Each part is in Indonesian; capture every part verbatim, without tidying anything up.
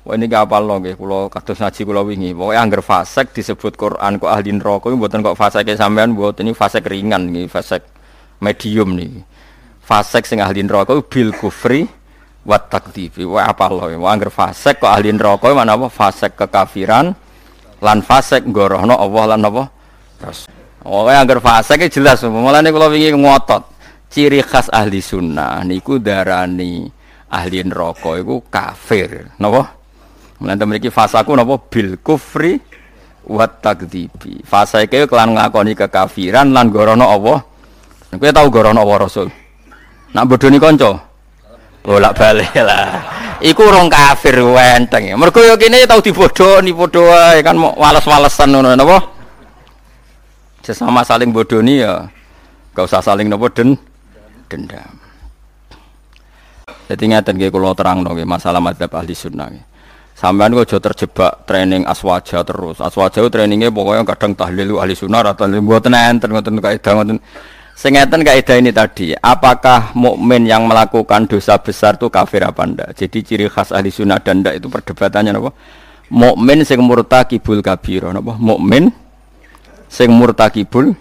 Wah ini gak apal loh, kalau kados ngaji kalau wingi. Pokoknya anggar fasek disebut Quran kok ahli neraka, buatan kok faseknya sampean buat ini fasek ringan, ini fasek medium nih. Fasek sing ahli neraka bil kufri wa takdzibi. Wah apal loh, wah anggar fasek kok ahli neraka mana apa? Fasek kekafiran, lan fasek gorohno Allah lan apa? Pokoknya anggar faseknya jelas. Malah nih kalau wingi ngotot. Ciri khas ahli sunnah niku darani ahli neraka iku kafir, napa? Mulane mriki fasaku napa bil kufri wa takdzibi. Fasa iki kelan ngakoni kekafiran lan gorono Allah. Kowe tau gorono Allah Rasul. Nak bodoni kanca. Bolak balik lah. Iku urung kafir wenteng. Mergo yo kene tau dibodoni padha wae kan wales-walesan ngono napa? Sesama saling bodoni ya gak usah saling napa den dendam. Dadi ngaten nggih kula terangno nggih masalah mazhab ahli sunnah. Sampeyan kok aja terjebak training aswaja terus. Aswaja traininge pokoknya kadang tahlil ahli sunnah atau mboten enten ngoten kaidah ngoten. Sing ngeten kaidah ini tadi, apakah mukmin yang melakukan dosa besar itu kafir apa ndak? Jadi ciri khas ahli sunnah dan ndak itu perdebatannya napa? Mukmin sing murtakibul kabira napa? Mukmin sing murtakibul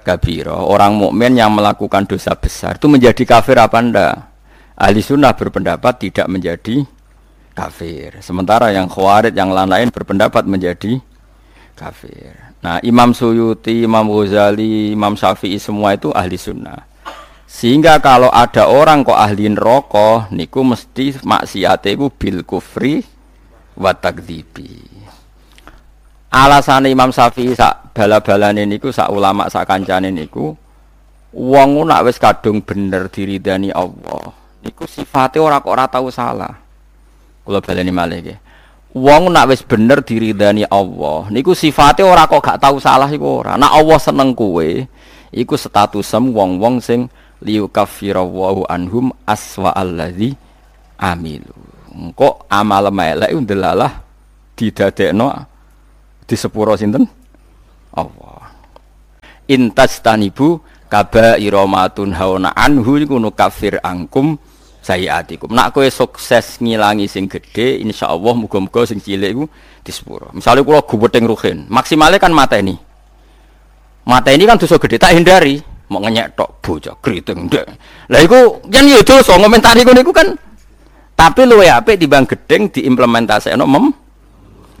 kabira. Orang mukmin yang melakukan dosa besar itu menjadi kafir apa ndak? Ahli sunnah berpendapat tidak menjadi kafir. Sementara yang khawarij yang lain-lain berpendapat menjadi kafir. Nah, Imam Suyuti, Imam Ghazali, Imam Syafi'i semua itu ahli sunnah. Sehingga kalau ada orang kok ahli neraka niku mesti maksiate iku bil kufri wa takdzibi. Alasane Imam Syafi'i sak bala-balane niku sak ulama sak kancane niku wong nak wis kadung bener diridani Allah. Niku sifatnya orang kok ora tahu salah. Kula baleni malih nggih. Wong nak wis bener diridani Allah, niku sifatnya orang kok gak tahu salah iku ora. Nak Allah seneng kowe, iku statusem wong-wong sing liyukaffirawhu anhum aswa allazi amilu. Engko amal elek ndelalah didadekno di sepuro sinten? Allah. Intastanibu kaba iromatun hauna anhu iku nukafir angkum sayiatikum. Nak kowe sukses ngilangi sing gedhe insyaallah muga-muga sing cilik iku disepuro. Misale kula guwething ruhin, maksimale kan mateni. Mateni kan dosa gedhe tak hindari, mok ngenyek tok bocah kriting ndek. Lah iku yen yo dosa ngomentari ngono iku kan tapi luwih apik timbang gedhing diimplementasekno mem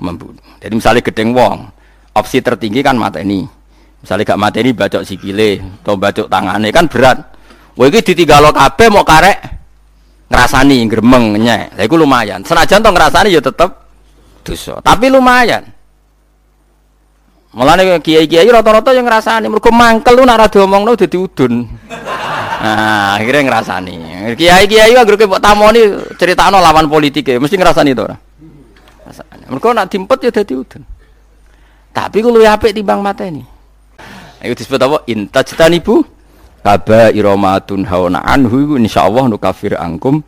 membunuh. Jadi misale gedhing wong, opsi tertinggi kan mateni. Misalnya gak mati ini bacok sikile atau bacok tangannya kan berat. Wah ini ditinggal kabeh mau karek ngerasani gremeng nyek. Lah iku lumayan. Senajan to ngerasani ya tetep dosa, tapi lumayan. Mulane kiai-kiai rata-rata yang ngerasani mergo mangkel lu ora diomongno dadi udun. Nah, akhirnya ngerasani. Kiai-kiai anggere kok tamoni critakno lawan politike mesti ngerasani to ora? Ngerasani. Mergo nek dimpet ya dadi udun. Tapi ku luwih apik timbang mateni. Iku disebut apa? Intajtanibu kaba'ira ma tunhauna anhu insyaallah nukafir ankum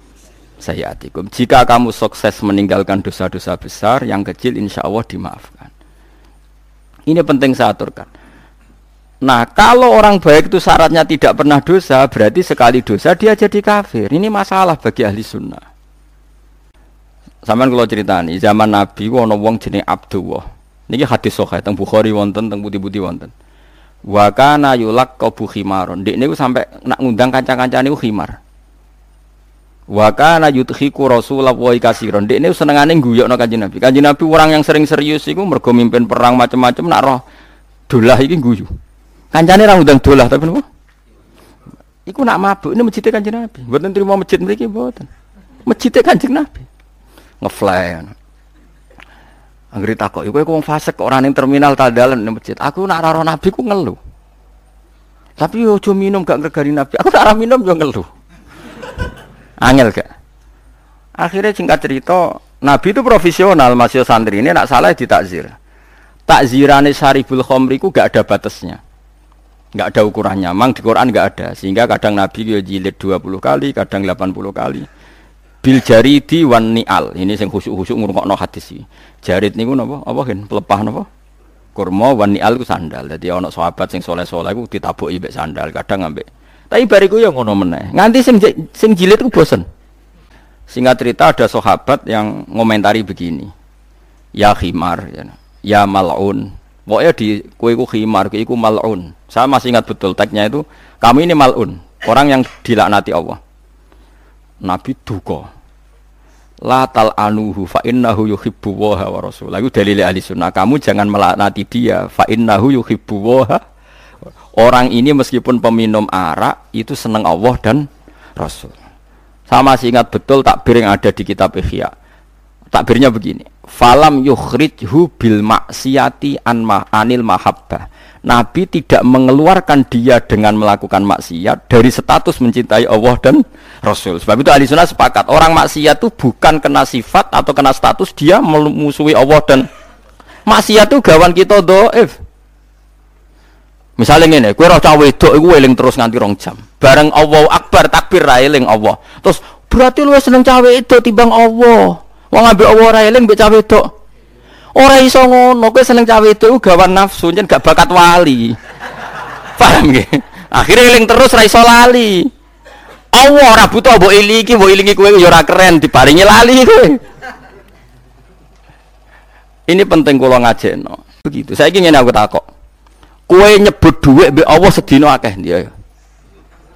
sayiatikum. Jika kamu sukses meninggalkan dosa-dosa besar, yang kecil insyaallah dimaafkan. Ini penting saya aturkan. Nah, kalau orang baik itu syaratnya tidak pernah dosa, berarti sekali dosa dia jadi kafir. Ini masalah bagi ahli sunnah. Sampeyan kula critani, zaman Nabi ana wong jenenge Abdullah. Niki hadis sahih teng Bukhari wonten, teng Putih-Putih wonten. Wa kana yulaqabu khimaron. Dik niku sampe nak ngundang kanca-kancane niku khimar. Wa kana yudhiku rasulullahi kasiron. Dik niku senengane ngguyokno Kanjeng Nabi. Kanjeng Nabi orang yang sering serius iku mergo mimpin perang macam-macam nak roh dolah iki ngguyu. Kancane ra ngundang dolah tapi napa? Iku nak mabuk ini masjid Kanjeng Nabi. Mboten trimo masjid mriki mboten. Masjid Kanjeng Nabi. Ngefly ngono. Anggere takok, kowe kok wong fasik kok ora ning terminal ta dalan ning masjid. Aku nak ora nabi ku ngeluh. Tapi yo aja minum gak ngregani nabi. Aku tak ora minum yo ngeluh. Angel gak? Akhirnya singkat cerita, nabi itu profesional, Mas yo santri ini nak salah ditakzir. Takzirane saribul khomri ku gak ada batasnya. Gak ada ukurannya. Mang di Quran gak ada. Sehingga kadang nabi yo jilid dua puluh kali, kadang delapan puluh kali. Bil jaridi wan ni'al. Ini sing khusuk-khusuk ngrungokno hadis iki. Jarid niku napa? Apa gen pelepah napa? Kurma wan ni'al ku sandal. Dadi ana sahabat sing saleh-saleh iku ditabuki mbek sandal, kadang ambek. Tapi bariku ya ngono meneh. Nganti sing sing jilid ku bosen. Singkat cerita ada sahabat yang ngomentari begini, ya khimar, ya mal'un. Pokoknya di kueku khimar, kueku mal'un. Saya masih ingat betul tagnya itu, kami ini mal'un, orang yang dilaknati Allah. Nabi duka, la tal'anuhu fa innahu yuhibbu waha wa rasulah. Itu dalil ahli sunnah, kamu jangan melaknati dia, fa innahu yuhibbu waha. Orang ini meskipun peminum arak itu seneng Allah dan Rasul. Sama sih ingat betul takbir yang ada di kitab Ihya. Takbirnya begini, falam yukhrijhu bil maksiyati anma anil mahabbah. Nabi tidak mengeluarkan dia dengan melakukan maksiat dari status mencintai Allah dan Rasul. Sebab itu ahli sunnah sepakat, orang maksiat itu bukan kena sifat atau kena status dia memusuhi Allah dan maksiat itu gawan kita dhaif. Misalnya ngene, kowe roh cah wedok iku eling terus nganti rong jam. Bareng Allahu Akbar takbir ra eling Allah. Terus berarti lu seneng cah wedok timbang Allah. Wong ambek Allah ra eling mbek cah wedok. Ora iso ngono, kowe seneng cah wedok gawan nafsu njen gak bakat wali. Paham nggih? Akhire eling terus ra iso lali. Allah ora butuh mbok eling iki, mbok elingi kowe ya ora keren dibarengi lali kowe. Ini penting kula ngajekno. Begitu. Saiki ngene aku takok. Kowe nyebut dhuwit mbek Allah sedina akeh ndi ya?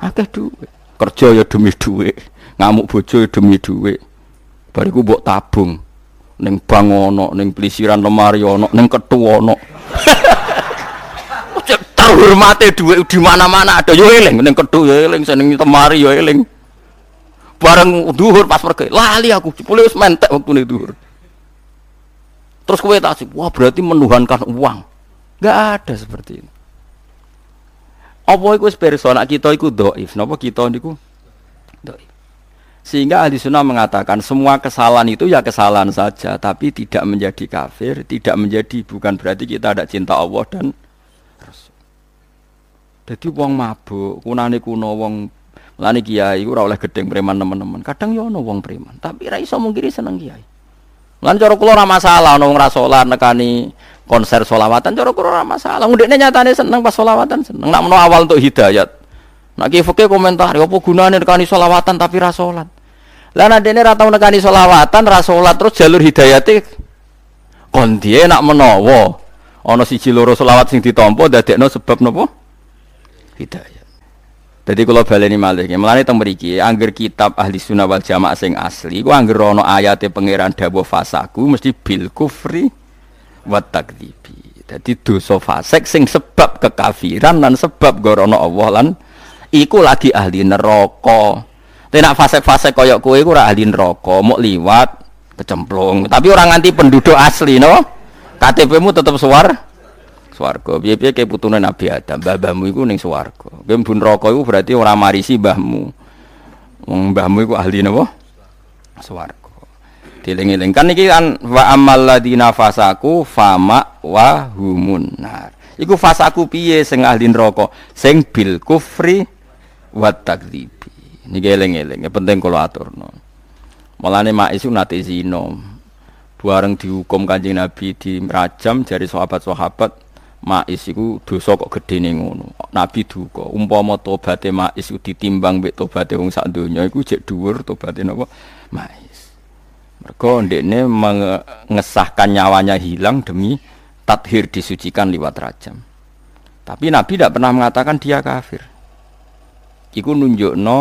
Akeh dhuwit. Kerja ya demi dhuwit, ngamuk bojo ya demi dhuwit. Bariku mbok tabung ning bank ana, ning plisiran lemari ana, ning kethu ana. Terhormate dhuwit di mana-mana ada ya eling, ning kethu ya eling, ning lemari ya eling. Bareng dhuhur pas pergi, lali aku, jebule wis mentek wektune dhuhur. Terus kowe tak sip, wah berarti menuhankan uang. Enggak ada seperti ini. Apa iku persona kita iku dhaif, napa kita niku dhaif. Sehingga ahli sunnah mengatakan semua kesalahan itu ya kesalahan saja, tapi tidak menjadi kafir, tidak menjadi bukan berarti kita ada cinta Allah dan Rasul. Dadi wong mabuk, kunane kuno wong lane kiai ora oleh gedeng preman teman-teman. Kadang ya ono wong preman, tapi ra iso mungkiri seneng kiai. Lan cara kula ora masalah ana wong ra salat nekani konser solawatan cara kula ora masalah. Ndekne nyatane seneng pas solawatan seneng. Nek menawa awal untuk hidayat. Nek ki feke komentar, apa gunane nekani solawatan tapi ra salat. Lah nek dene ra tau nekani solawatan ra salat terus jalur hidayate kon diye nek menawa ana siji loro solawat sing ditampa dadekno sebab napa? Hidayat. Dadi kula baleni malih. Mulane teng mriki angger kitab ahli sunnah wal jamaah sing asli ku angger ana ayate pangeran dawuh fasaku mesti bil kufri wa takdzibi. Dadi dosa fasik sing sebab kekafiran lan sebab gorono Allah lan iku lagi ahli neraka. Tenak fasik-fasik kaya kowe iku ora ahli neraka, mok liwat kecemplung. Tapi ora nganti penduduk asli no. K T P-mu tetep suwar. Swarga piye-piye ke putune Nabi Adam, mbahmu iku ning swarga. Kowe mbun neraka iku berarti ora marisi mbahmu. Wong mbahmu iku ahli napa? Swarga. Dieling-eling kan iki kan wa amal ladina fasaku fama wa humun nar. Iku fasaku piye sing ahli neraka? Sing bil kufri wa takdzibi. Niki eling-eling, penting kula aturno. Mulane mak isu nate zina. Bareng dihukum Kanjeng Nabi di rajam jari sahabat-sahabat Ma'is iku dosa kok gedene ngono. Nabi duka, umpama tobaté Ma'is iku ditimbang mbek tobaté wong sak donya iku jek dhuwur tobaté napa Ma'is. Mergo ndekne mengesahkan nyawanya hilang demi tathir disucikan liwat rajam. Tapi Nabi tidak pernah mengatakan dia kafir. Iku nunjukno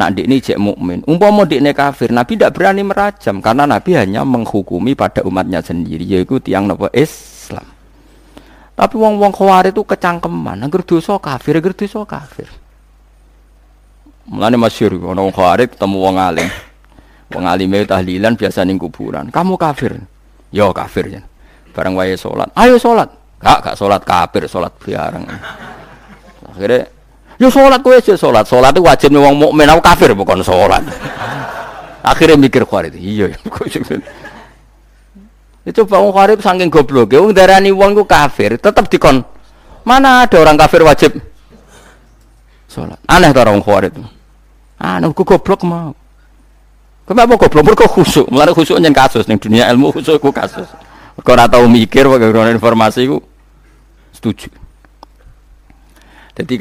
nak ndekne jek mukmin. Umpama ndekne kafir, Nabi tidak berani merajam karena Nabi hanya menghukumi pada umatnya sendiri yaiku tiyang napa Islam. Tapi wong-wong Khawarij itu kecangkeman, angger dosa kafir, angger dosa kafir. Mulane masyhur ana wong Khawarij ketemu wong alim. Wong alime tahlilan biasa ning kuburan. Kamu kafir. Ya kafir ya. Bareng wae salat. Ayo salat. Enggak, enggak salat kafir, salat biareng. Akhire yo salat kowe aja salat. Salat itu wajib wong mukmin, aku kafir bukan salat. Akhire mikir Khawarij. Iya ya. Itu wong Khawarij saking goblok e wong darani wong iku kafir tetep dikon mana ada orang kafir wajib salat aneh ta wong Khawarij aneh ku goblok mau kenapa goblok mergo khusuk mlane khusuk nyen kasus ning dunia ilmu khusuk ku kasus mergo ora tau mikir kok informasi ku setuju dadi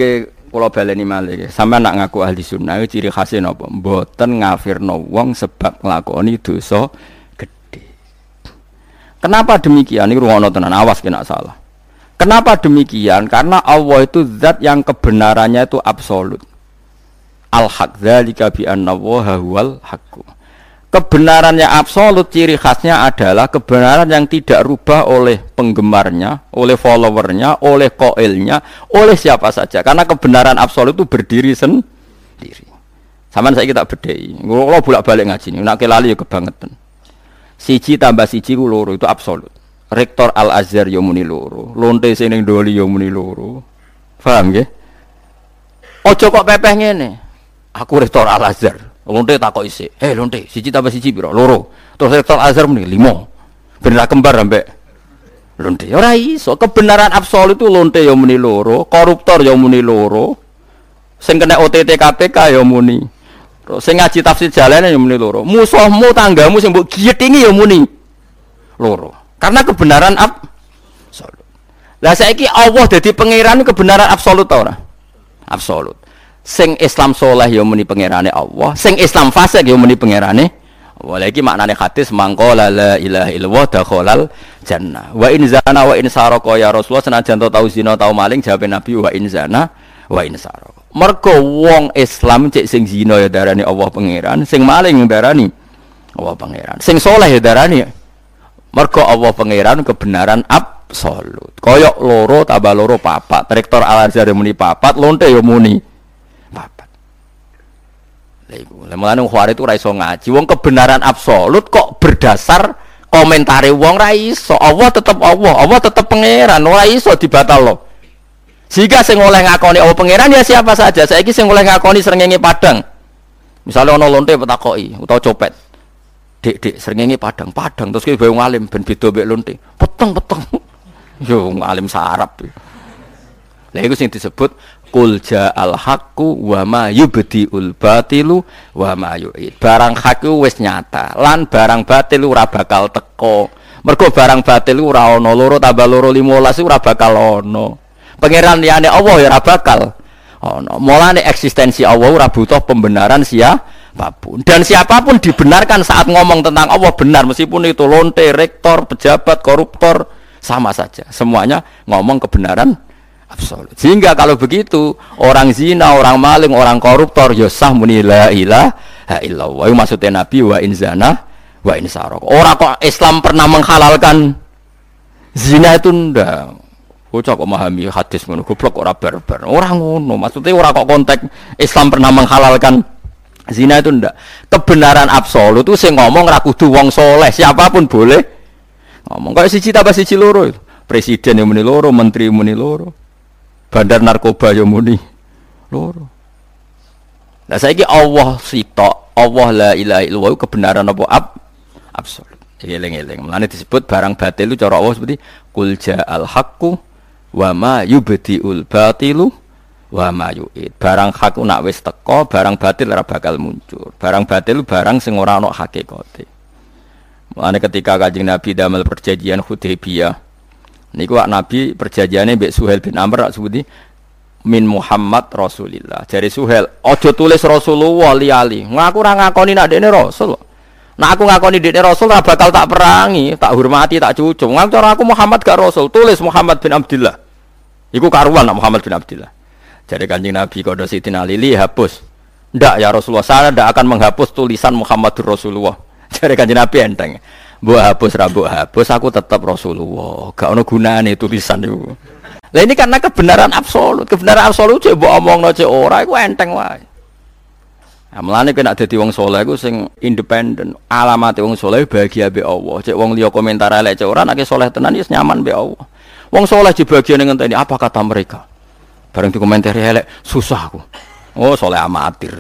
Kula baleni malih, sampeyan nak ngaku ahli sunnah ciri khase napa? Mboten ngafirno wong sebab nglakoni dosa gedhe. Kenapa demikian? Niku ngono tenan, awas kena salah. Kenapa demikian? Karena Allah itu zat yang kebenarannya itu absolut. Al-haq dzalika bi anna wa huwal haqq. Kebenarannya absolut, ciri khasnya adalah kebenaran yang tidak rubah oleh penggemarnya, oleh followernya, oleh koilnya, oleh siapa saja. Karena kebenaran absolut itu berdiri sendiri. Sama saya kita bedai. Kalau bolak-balik ngaji ini, nak kelali ya kebangetan. Siji tambah siji ku loro itu absolut. Rektor Al-Azhar ya muni loro, lonte sing doli ya muni loro. Paham nggih? Ojo kok pepeh ngene. Aku rektor Al-Azhar. Lonte tak kok isik, eh hey, lonte, siji tambah siji piro, loro. Terus rektor Azhar muni limo, bener kembar ambek lonte. Ora iso, kebenaran absolut itu lonte ya muni loro, koruptor ya muni loro, sing kena O T T K P K ya muni, terus sing ngaji tafsir jalane ya muni loro, musuhmu tanggamu sing mbok giyetingi ya muni loro. Karena kebenaran absolut. Lah saiki Allah dadi pangeran kebenaran absolut ta ora? Absolut. Sing Islam soleh ya muni pangerane Allah, sing Islam fasik ya muni pangerane. Wala iki maknane hadis mangko la ilaha illallah dakhalal jannah. Wa in zana wa in saraka ya Rasulullah, senajan tau zina tau maling, jawabe Nabi wa in zana wa in saraka. Mergo wong Islam cek sing zina ya darani Allah pangeran, sing maling darani Allah pangeran. Sing soleh ya darani. Mergo Allah pangeran kebenaran absolut. Koyok loro tambah loro papat. Rektor Al-Azhar muni papat, lonte ya muni. Lha mulane khawari itu ora iso ngaji. Wong kebenaran absolut kok berdasar komentare wong ra iso. Allah tetep Allah, Allah tetep pangeran, ora iso dibatalno. Jika sing oleh ngakoni Allah pangeran ya siapa saja. Saiki sing oleh ngakoni srengenge padang. Misalnya ana lonte petakoki utawa copet. Dik-dik srengenge padang-padang terus kowe wong alim ben beda mek lonte. Peteng-peteng. Yo wong alim sarap. Lha iku sing disebut Qul ja'al haqqu wa ma yubdi'ul batilu wa ma yu'id. Barang hak ku wis nyata, lan barang batil ora bakal teko. Mergo barang batil ora ana loro tambah loro lima belas ora bakal ana. Pangeran liyane Allah ya ora bakal ana. Mulane eksistensi Allah ora butuh pembenaran siapapun. Dan siapapun dibenarkan saat ngomong tentang Allah benar, meskipun itu lonte, rektor, pejabat, koruptor, sama saja. Semuanya ngomong kebenaran absolut. Sehingga kalau begitu orang zina, orang maling, orang koruptor ya sah muni la ilaha illallah. Maksudnya Nabi wa in zana wa in sarok. Ora kok Islam pernah menghalalkan zina itu ndak. Bocah kok memahami hadis ngono goblok ora barbar. Ora ngono. Maksudnya ora kok konteks Islam pernah menghalalkan zina itu ndak. Kebenaran absolut itu sing ngomong ra kudu wong saleh, siapapun boleh ngomong. Kok siji tambah siji loro. Presiden yang muni loro, menteri muni loro. Bandar narkoba ya muni loro. Lah saiki Allah sitok, Allah la ilaha illallah kebenaran apa ab? Absolut. Eling-eling. Mulane disebut barang batil itu cara Allah seperti qul ja'al haqqu wa ma yubdi'ul batilu wa ma yu'id. Barang hak nak wis teko, barang batil ora bakal muncul. Barang batil barang sing ora ana hakikate. Mulane ketika Kanjeng Nabi damel perjanjian Hudaybiyah niku wak Nabi perjanjiane mbek Suhail bin Amr sebuti min Muhammad Rasulillah. Jare Suhail, aja tulis Rasulullah ali-ali. Ngaku ora ngakoni nek dekne Rasul. Nek aku ngakoni dekne Rasul ora bakal tak perangi, tak hormati, tak cucu. Ngaku cara aku Muhammad gak Rasul, tulis Muhammad bin Abdullah. Iku karuan nek Muhammad bin Abdullah. Jare Kanjeng Nabi kodo Sidina Lili hapus. Ndak ya Rasulullah, saya ndak akan menghapus tulisan Muhammadur Rasulullah. Jare Kanjeng Nabi enteng. Mbok hapus ra mbok hapus aku tetap Rasulullah. Gak ono gunane tulisan iku. Lah ini karena kebenaran absolut. Kebenaran absolut cek mbok omongno cek ora iku enteng wae. Ya mlane kena dadi wong saleh iku sing independen. Alamate wong saleh bahagia mbek Allah. Cek wong liya komentar elek cek ora nek saleh tenan wis nyaman mbek Allah. Wong saleh dibagiane ngenteni apa kata mereka. Bareng dikomentari elek susah aku. Oh saleh amatir.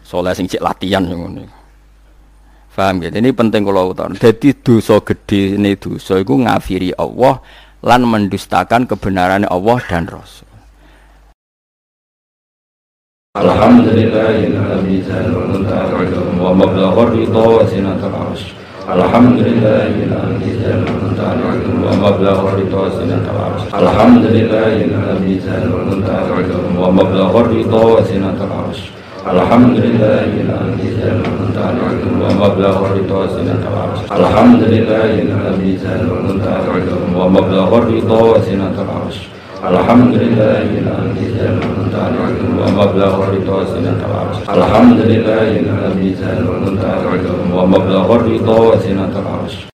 Saleh sing cek latihan ngono. Paham gitu. Ini penting kalau utawa. Jadi dosa gede ini dosa itu ngafiri Allah lan mendustakan kebenaran Allah dan Rasul. Alhamdulillahirabbil alamin wa Alhamdulillahil ladzi jamalna ta'ala wa mablagha ridwaana ta'ala. Alhamdulillahil ladzi jamalna ta'ala wa mablagha ridwaana ta'ala. Alhamdulillahil ladzi jamalna ta'ala wa mablagha ridwaana ta'ala. Alhamdulillahil ladzi jamalna ta'ala wa mablagha ridwaana ta'ala. Alhamdulillahil ladzi jamalna ta'ala wa mablagha ridwaana ta'ala. Alhamdulillahil ladzi jamalna ta'ala wa mablagha ridwaana ta'ala.